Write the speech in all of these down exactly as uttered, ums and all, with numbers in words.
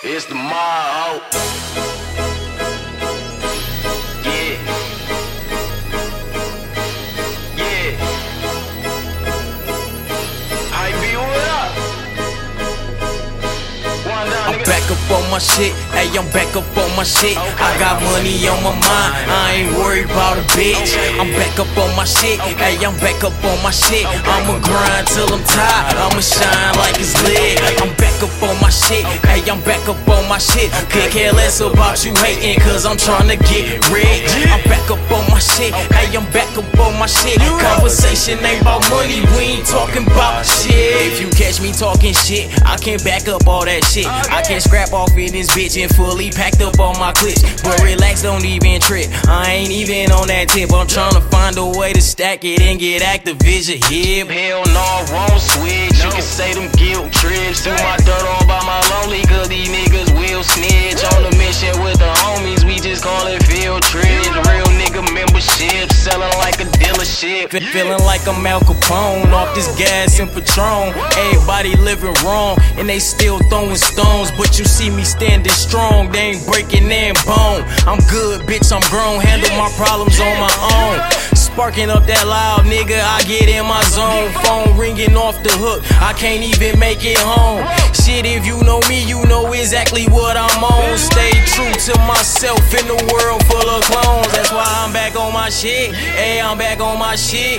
It's the mob. Yeah. Yeah. I be what up. One down, I'm back up on my shit. Hey, I'm back up on my shit. Okay. I got money on my mind. I ain't worried about a bitch. Okay. I'm back up on my shit. Okay. Hey, I'm back up on my shit. Okay. I'ma grind till I'm tired. I'ma shine like it's lit. I'm back up on my shit. Hey, I'm back up on my shit. Could care less about you hating, cause I'm tryna get rid. I'm back up on my shit. Hey, I'm back up on my shit. Conversation ain't about money, we ain't talking about shit. If you catch me talking shit, I can't back up all that shit. I can scrap off in this bitch and fully packed up all my clips. But relax, don't even trip, I ain't even on that tip. I'm tryna find a way to stack it and get Activision hip. Hell no, wrong switch. You can say them guilt trips. Do my dirt all by my lonely, cause these niggas will snitch. On the mission with the homies, we just call it field trips. Real nigga membership, selling like a dealership. Fe Feeling like I'm Al Capone, off this gas and Patron. Everybody living wrong, and they still throwing stones. But you see me standing strong, they ain't breaking their bone. I'm good, bitch, I'm grown, handle my problems on my own. Sparking up that loud, nigga, I get in my zone. Phone ringing off the hook, I can't even make it home. Shit, if you know me, you know exactly what I'm on. Stay true to myself in a world full of clones. That's why I'm back on my shit. Hey, I'm back on my shit.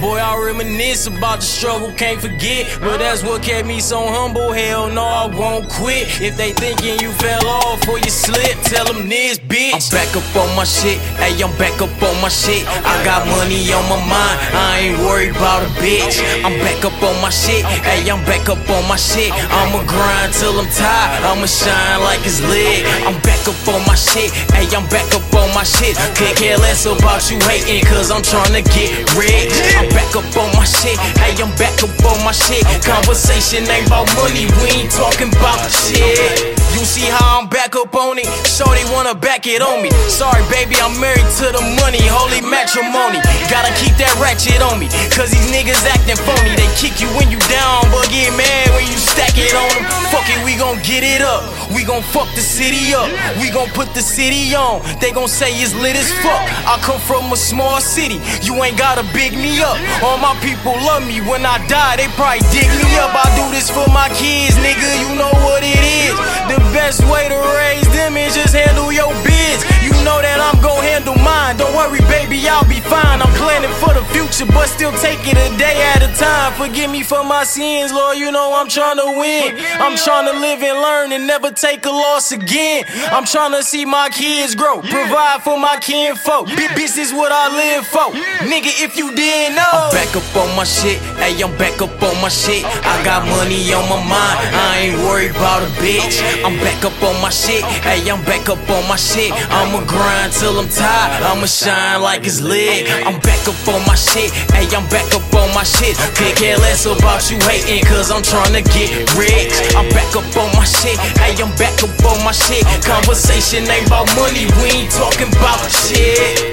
Boy, I reminisce about the struggle, can't forget. But that's what kept me so humble, hell no, I won't quit. If they thinking you fell off or you slipped, tell them this, bitch. I'm back up on my shit, hey, I'm back up on my shit. I got money on my mind, I ain't worried about a bitch. I'm back up on my shit, hey, I'm back up on my shit. I'ma grind till I'm tired, I'ma shine like it's lit. I'm back up on my shit, hey, I'm back up on my shit. Could care less about you hating, cause I'm tryna get rich. I'm back up on my shit, hey, I'm back up on my shit. Conversation ain't about money, we ain't talking about shit. You see how I'm back up on it? Shorty wanna back it on me. Sorry, baby, I'm married to the money, holy matrimony. Gotta keep that ratchet on me, cause these niggas acting phony. They kick you when you down, but get mad when you stack it on them. Fuck it, we gon' get it up. We gon' fuck the city up. We gon' put the city on. They gon' say it's lit as fuck. I come from a small city, you ain't gotta big me up. All my people love me, when I die, they probably dig me up. I do this for my kids, nigga, you know what it is. The best way to raise them is just handle your biz. You know that I'm gon' handle mine, don't worry baby, I'll be fine. I'm planning for the future, but still take it a day at a time. Forgive me for my sins, Lord, you know I'm tryna win. I'm tryna live and learn and never take a loss again. I'm tryna see my kids grow, provide for my kinfolk. Bitch, this is what I live for, nigga, if you didn't know. I'm back up on my shit, hey, I'm back up on my shit. I got money on my mind, I ain't worried about a bitch. I'm back up on my shit, hey, I'm back up on my shit. I'ma grind till I'm tired, I'ma shine like it's lit. I'm back up on my shit, hey, I'm back up on my shit. Could care less about you hating, cause I'm tryna get rich. I'm back up on my shit, hey, I'm back up on my shit. Conversation ain't about money, we ain't talking about shit.